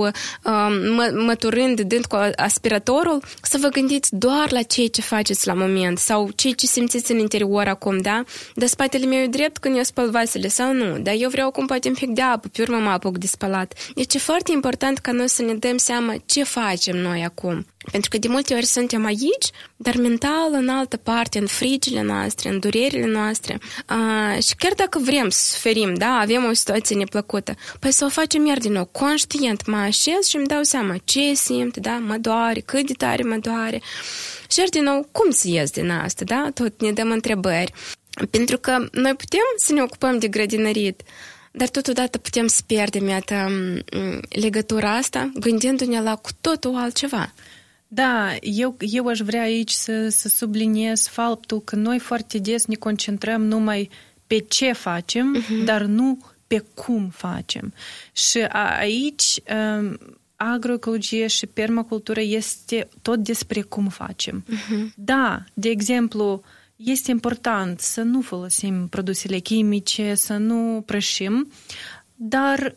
mă, măturând, dând cu aspiratorul, să vă gândiți doar la ceea ce faceți la moment sau ceea ce simțiți în interior acum, da? De spatele meu e drept când eu spăl vasele sau nu, dar eu vreau acum poate un pic de apă, pe urmă mă apuc de spălat. Deci e foarte important ca noi să ne dăm seama ce facem noi acum. Pentru că de multe ori suntem aici, dar mental în altă parte, în frigile noastre, în durerile noastre. A, și chiar dacă vrem să suferim, da, avem o situație neplăcută, păi să o facem iar din nou, conștient, mă așez și îmi dau seama ce simt, da, mă doare, cât de tare mă doare. Și iar din nou, cum să ies din asta, da, tot ne dăm întrebări. Pentru că noi putem să ne ocupăm de grădinărit, dar totodată putem să pierdem, iată, legătura asta, gândindu-ne la cu totul altceva. Da, eu, eu aș vrea aici să, să subliniez faptul că noi foarte des ne concentrăm numai pe ce facem, uh-huh. dar nu pe cum facem. Și a, aici agroecologie și permacultură este tot despre cum facem. Uh-huh. Da, de exemplu, este important să nu folosim produsele chimice, să nu prășim, dar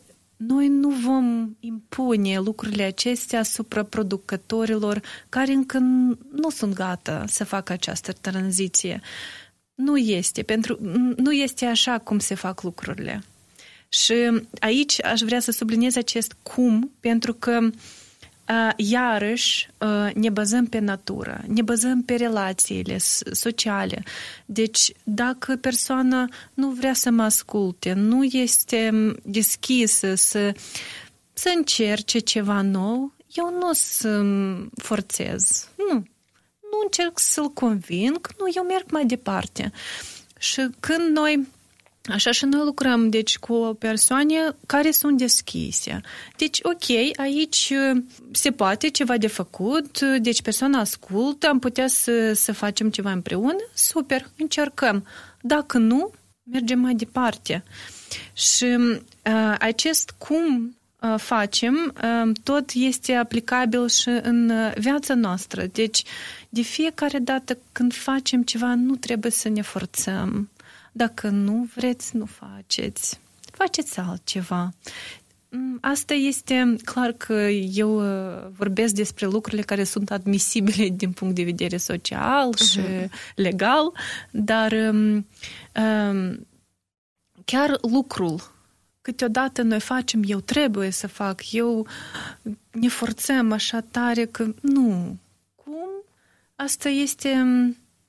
noi nu vom impune lucrurile acestea asupra producătorilor care încă nu sunt gata să facă această tranziție. Nu este, pentru, nu este așa cum se fac lucrurile. Și aici aș vrea să subliniez acest cum, pentru că iarăși ne bazăm pe natură, ne bazăm pe relațiile sociale. Deci dacă persoana nu vrea să mă asculte, nu este deschisă să, să încerce ceva nou, eu nu o să forțez. Nu. Nu încerc să-l conving, nu, eu merg mai departe. Și când noi Așa și noi lucrăm, deci, cu persoane care sunt deschise. Deci, ok, aici se poate ceva de făcut, deci persoana ascultă, am putea să, să facem ceva împreună, super, încercăm. Dacă nu, mergem mai departe. Și a, acest cum a, facem, a, tot este aplicabil și în viața noastră. Deci, de fiecare dată când facem ceva, nu trebuie să ne forțăm. Dacă nu vreți, nu faceți. Faceți altceva. Asta este clar că eu vorbesc despre lucrurile care sunt admisibile din punct de vedere social și uh-huh. legal, dar um, chiar lucrul câteodată noi facem, eu trebuie să fac, eu ne forțăm așa tare că nu. Cum? Asta este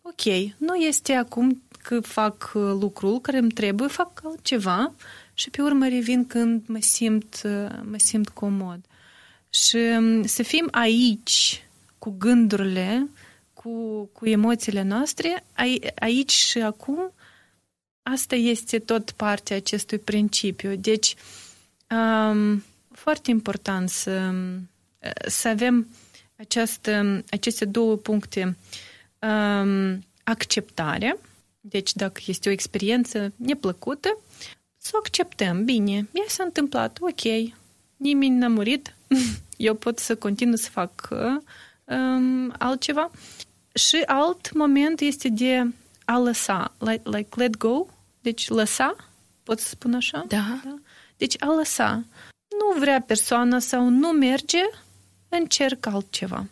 ok. Nu este acum că fac lucrul care îmi trebuie, fac altceva și pe urmă revin când mă simt, mă simt comod. Și să fim aici cu gândurile, cu, cu emoțiile noastre, aici și acum, asta este tot partea acestui principiu. Deci, um, foarte important să, să avem această, aceste două puncte. Um, acceptare. Deci dacă este o experiență neplăcută, să o acceptăm, bine, ea s-a întâmplat, ok, nimeni n-a murit, eu pot să continu să fac um, altceva. Și alt moment este de a lăsa, like, like let go, deci lăsa, pot să spun așa? Da. da. Deci a lăsa. Nu vrea persoana sau nu merge, încerc altceva.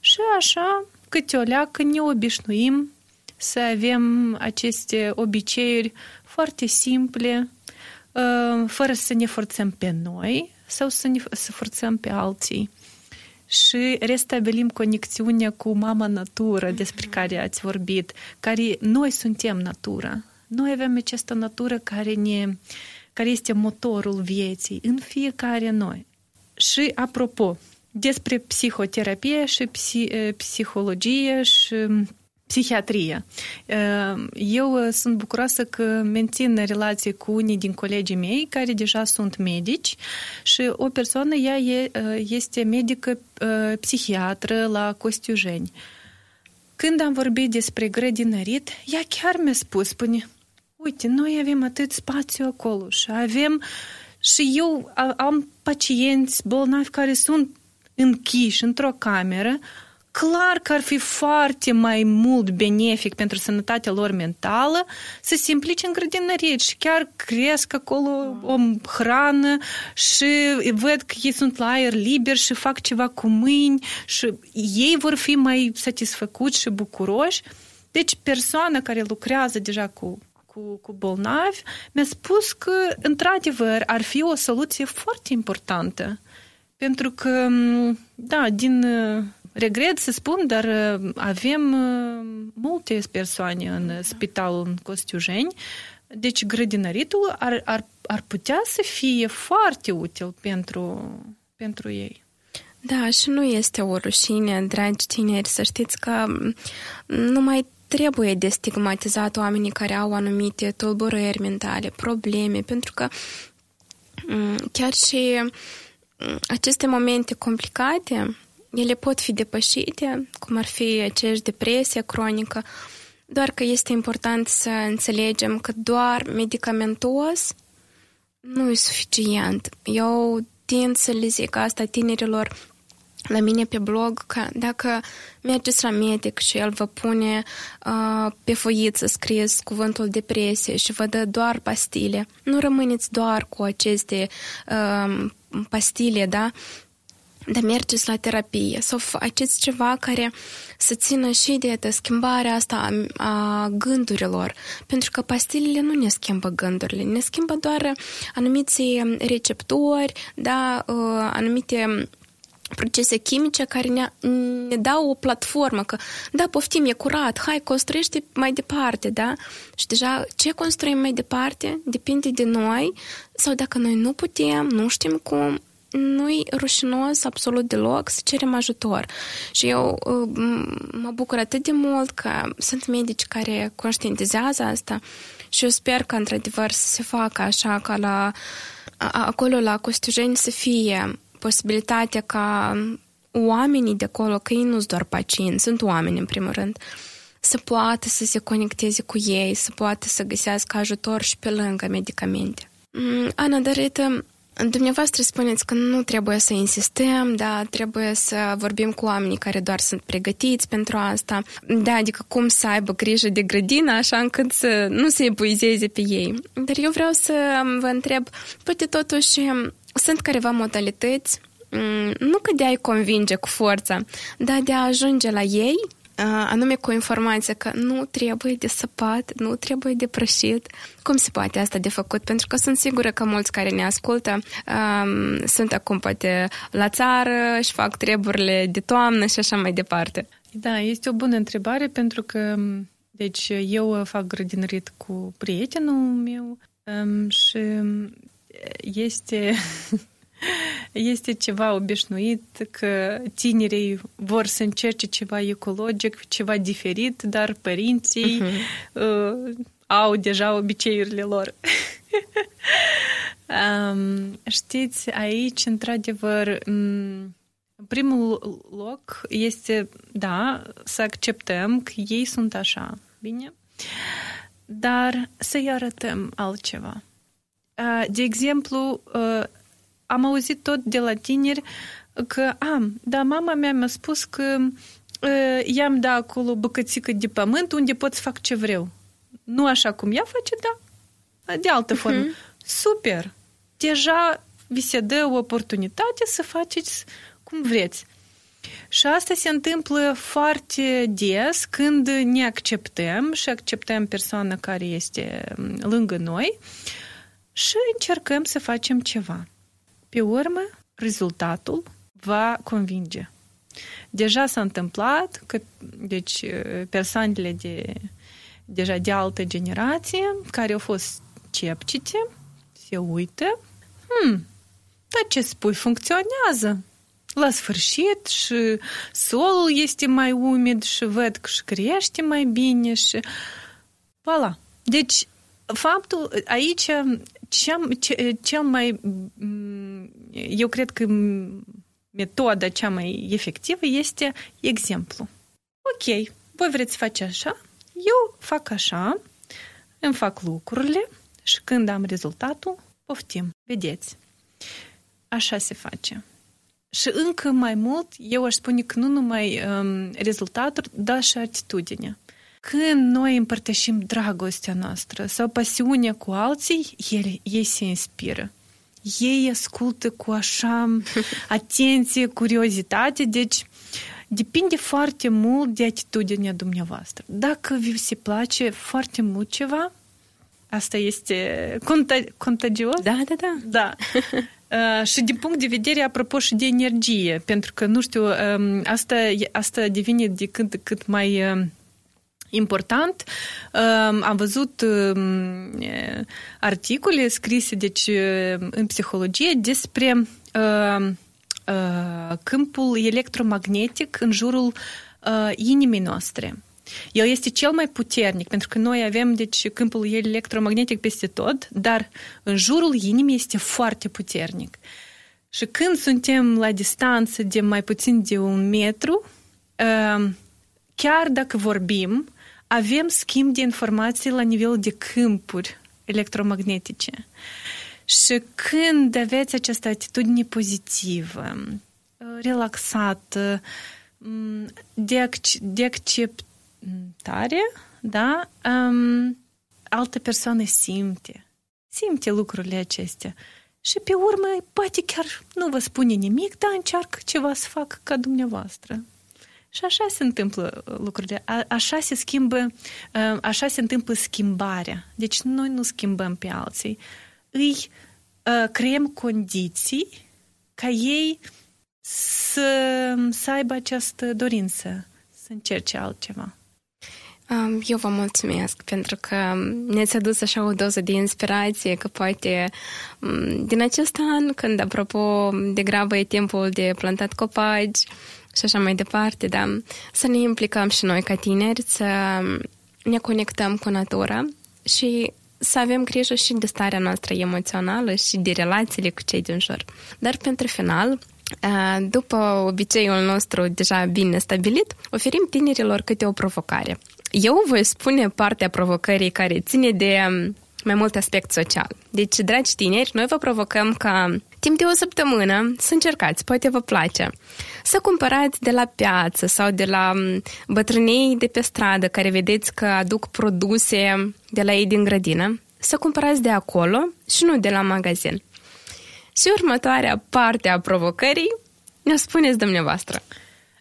Și așa, câte o leacă, ne obișnuim să avem aceste obiceiuri foarte simple, fără să ne forțăm pe noi sau să ne să forțăm pe alții. Și restabilim conexiunea cu mama natură despre care ați vorbit, care noi suntem natura. Noi avem această natură care, ne, care este motorul vieții în fiecare noi. Și apropo, despre psihoterapie și psi, psihologie și psihiatrie. Eu sunt bucuroasă că mențin relații cu unii din colegii mei care deja sunt medici și o persoană, ea este medică psihiatră la Costiujeni. Când am vorbit despre grădinărit, ea chiar mi-a spus, spune, uite, noi avem atât spațiu acolo și avem și eu am pacienți bolnavi care sunt închiși într-o cameră. Clar că ar fi foarte mai mult benefic pentru sănătatea lor mentală să se implice în grădinărit și chiar cresc acolo o hrană și văd că ei sunt la aer liber și fac ceva cu mâini și ei vor fi mai satisfăcuți și bucuroși. Deci persoana care lucrează deja cu, cu, cu bolnavi mi-a spus că, într-adevăr, ar fi o soluție foarte importantă. Pentru că, da, din... regret să spun, dar avem multe persoane în spitalul în Costiujeni, deci grădinăritul ar, ar, ar putea să fie foarte util pentru, pentru ei. Da, și nu este o rușine, dragi tineri, să știți că nu mai trebuie destigmatizat oamenii care au anumite tulburări mentale, probleme, pentru că chiar și aceste momente complicate, ele pot fi depășite, cum ar fi aceeași depresie cronică, doar că este important să înțelegem că doar medicamentos nu e suficient. Eu tind să le zic asta tinerilor la mine pe blog, că dacă mergeți la medic și el vă pune uh, pe foiță scris cuvântul depresie și vă dă doar pastile, nu rămâneți doar cu aceste uh, pastile, da? Dar mergeți la terapie sau faceți ceva care să țină și de, de schimbarea asta a, a gândurilor, pentru că pastilele nu ne schimbă gândurile, ne schimbă doar anumiți receptori, da, anumite procese chimice care ne, ne dau o platformă, că da, poftim, e curat, hai, construiește mai departe, da? Și deja ce construim mai departe depinde de noi sau dacă noi nu putem, nu știm cum, nu-i rușinos absolut deloc să cerem ajutor. Și eu mă bucur atât de mult că sunt medici care conștientizează asta și eu sper că, într-adevăr, să se facă așa ca la, acolo la Costiujeni să fie posibilitatea ca oamenii de acolo, că ei nu sunt doar pacienți, sunt oameni în primul rând, să poată să se conecteze cu ei, să poată să găsească ajutor și pe lângă medicamente. Ana, Darită, dumneavoastră spuneți că nu trebuie să insistăm, dar trebuie să vorbim cu oamenii care doar sunt pregătiți pentru asta, da, adică cum să aibă grijă de grădină așa încât să nu se epuizeze pe ei. Dar eu vreau să vă întreb, poate totuși sunt careva modalități, nu că de a-i convinge cu forța, dar de a ajunge la ei, anume cu informația că nu trebuie de săpat, nu trebuie de prășit. Cum se poate asta de făcut? Pentru că sunt sigură că mulți care ne ascultă um, sunt acum poate la țară și fac treburile de toamnă și așa mai departe. Da, este o bună întrebare pentru că deci eu fac grădinărit cu prietenul meu um, și este... Este ceva obișnuit că tinerii vor să încerce ceva ecologic, ceva diferit, dar părinții uh-huh. uh, au deja obiceiurile lor. um, știți, aici, într-adevăr, în primul loc este, da, să acceptăm că ei sunt așa, bine? Dar să-i arătăm altceva. Uh, de exemplu, uh, am auzit tot de la tineri că am, dar mama mea mi-a spus că uh, i-am dat acolo bucățică de pământ unde pot să fac ce vreau. Nu așa cum ea face, dar de altă uh-huh. formă. Super! Deja vi se dă o oportunitate să faceți cum vreți. Și asta se întâmplă foarte des când ne acceptăm și acceptăm persoana care este lângă noi și încercăm să facem ceva. Pe urmă, rezultatul va convinge. Deja s-a întâmplat că deci, persoanele de, deja de altă generație, care au fost sceptice, se uită. Hmm, dar ce spui, funcționează. La sfârșit și solul este mai umid și văd că își crește mai bine și... Voilà. Deci, faptul aici... Cel mai, eu cred că metoda cea mai efectivă este exemplu. Ok, voi vreți să faci așa, eu fac așa, îmi fac lucrurile și când am rezultatul, poftim, vedeți. Așa se face. Și încă mai mult, eu aș spune că nu numai um, rezultatul, dar și atitudinea. Când noi împărtășim dragostea noastră sau pasiunea cu alții, ele, ei se inspiră. Ei ascultă cu așa atenție, curiozitate, deci depinde foarte mult de atitudinea dumneavoastră. Dacă vi se place foarte mult ceva, asta este contag- contagios? Da, da, da. Da. Uh, și din punct de vedere, apropo, și de energie, pentru că, nu știu, um, asta, asta devine de cât, cât mai... Um, important. Am văzut articole scrise deci, în psihologie despre câmpul electromagnetic în jurul inimii noastre. El este cel mai puternic, pentru că noi avem deci, câmpul electromagnetic peste tot, dar în jurul inimii este foarte puternic. Și când suntem la distanță de mai puțin de un metru, chiar dacă vorbim, avem schimb de informații la nivel de câmpuri electromagnetice. Și când aveți această atitudine pozitivă, relaxată, de, ac- de acceptare, da? Um, altă persoană simte. Simte lucrurile acestea. Și pe urmă, poate chiar nu vă spune nimic, dar încearcă ceva să facă ca dumneavoastră. Și așa se întâmplă lucrurile, a, așa se schimbă, așa se întâmplă schimbarea. Deci noi nu schimbăm pe alții, îi uh, creăm condiții ca ei să, să aibă această dorință, să încerce altceva. Eu vă mulțumesc pentru că ne-ați adus așa o doză de inspirație, că poate din acest an, când, apropo, degrabă e timpul de plantat copaci și așa mai departe, da, să ne implicăm și noi ca tineri, să ne conectăm cu natura și să avem grijă și de starea noastră emoțională și de relațiile cu cei din jur. Dar pentru final, după obiceiul nostru deja bine stabilit, oferim tinerilor câte o provocare. Eu voi spune partea provocării care ține de mai mult aspect social. Deci, dragi tineri, noi vă provocăm ca timp de o săptămână să încercați, poate vă place, să cumpărați de la piață sau de la bătrânei de pe stradă care vedeți că aduc produse de la ei din grădină, să cumpărați de acolo și nu de la magazin. Și următoarea parte a provocării ne-o spuneți dumneavoastră.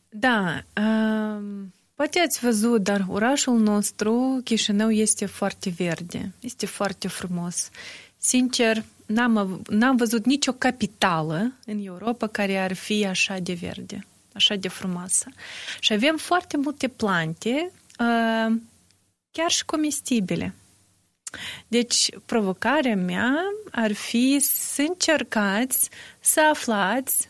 Da, um... poate ați văzut, dar orașul nostru, Chișinău, este foarte verde, este foarte frumos. Sincer, n-am, n-am văzut nicio capitală în Europa care ar fi așa de verde, așa de frumoasă. Și avem foarte multe plante, chiar și comestibile. Deci, provocarea mea ar fi să încercați să aflați,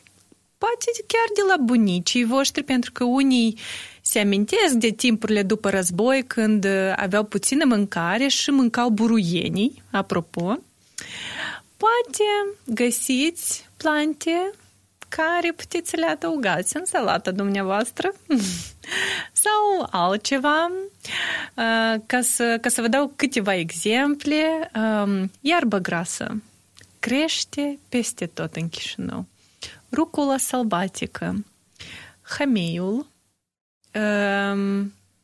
poate chiar de la bunicii voștri, pentru că unii se amintesc de timpurile după război, când aveau puțină mâncare și mâncau buruienii, apropo. Poate găsiți plante care puteți să le adăugați în salata dumneavoastră sau altceva. Ca să, ca să vă dau câteva exemple, iarbă grasă crește peste tot în Chișinău. Rucula sălbatică, hameiul,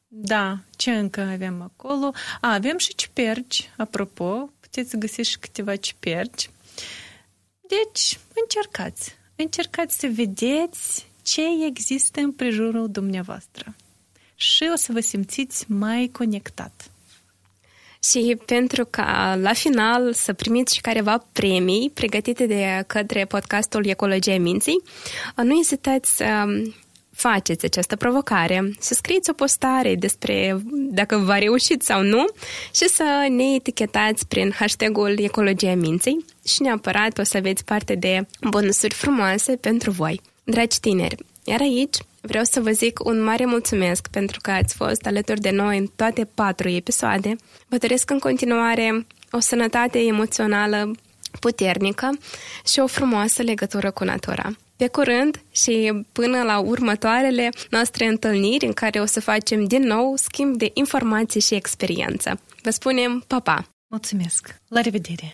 da, ce încă avem acolo? A, avem și ciperci, apropo, puteți găsi și câteva ciperci. Deci, încercați, încercați să vedeți ce există în prejurul dumneavoastră și o să vă simțiți mai conectat. Și pentru ca la final să primiți și careva premii pregătite de către podcastul Ecologia Minții, nu ezitați să faceți această provocare, să scrieți o postare despre dacă v-a reușit sau nu și să ne etichetați prin hashtagul Ecologia Minții și neapărat o să aveți parte de bonusuri frumoase pentru voi. Dragi tineri, iar aici vreau să vă zic un mare mulțumesc pentru că ați fost alături de noi în toate patru episoade. Vă doresc în continuare o sănătate emoțională puternică și o frumoasă legătură cu natura. Pe curând și până la următoarele noastre întâlniri în care o să facem din nou schimb de informații și experiență. Vă spunem pa, pa! Mulțumesc! La revedere!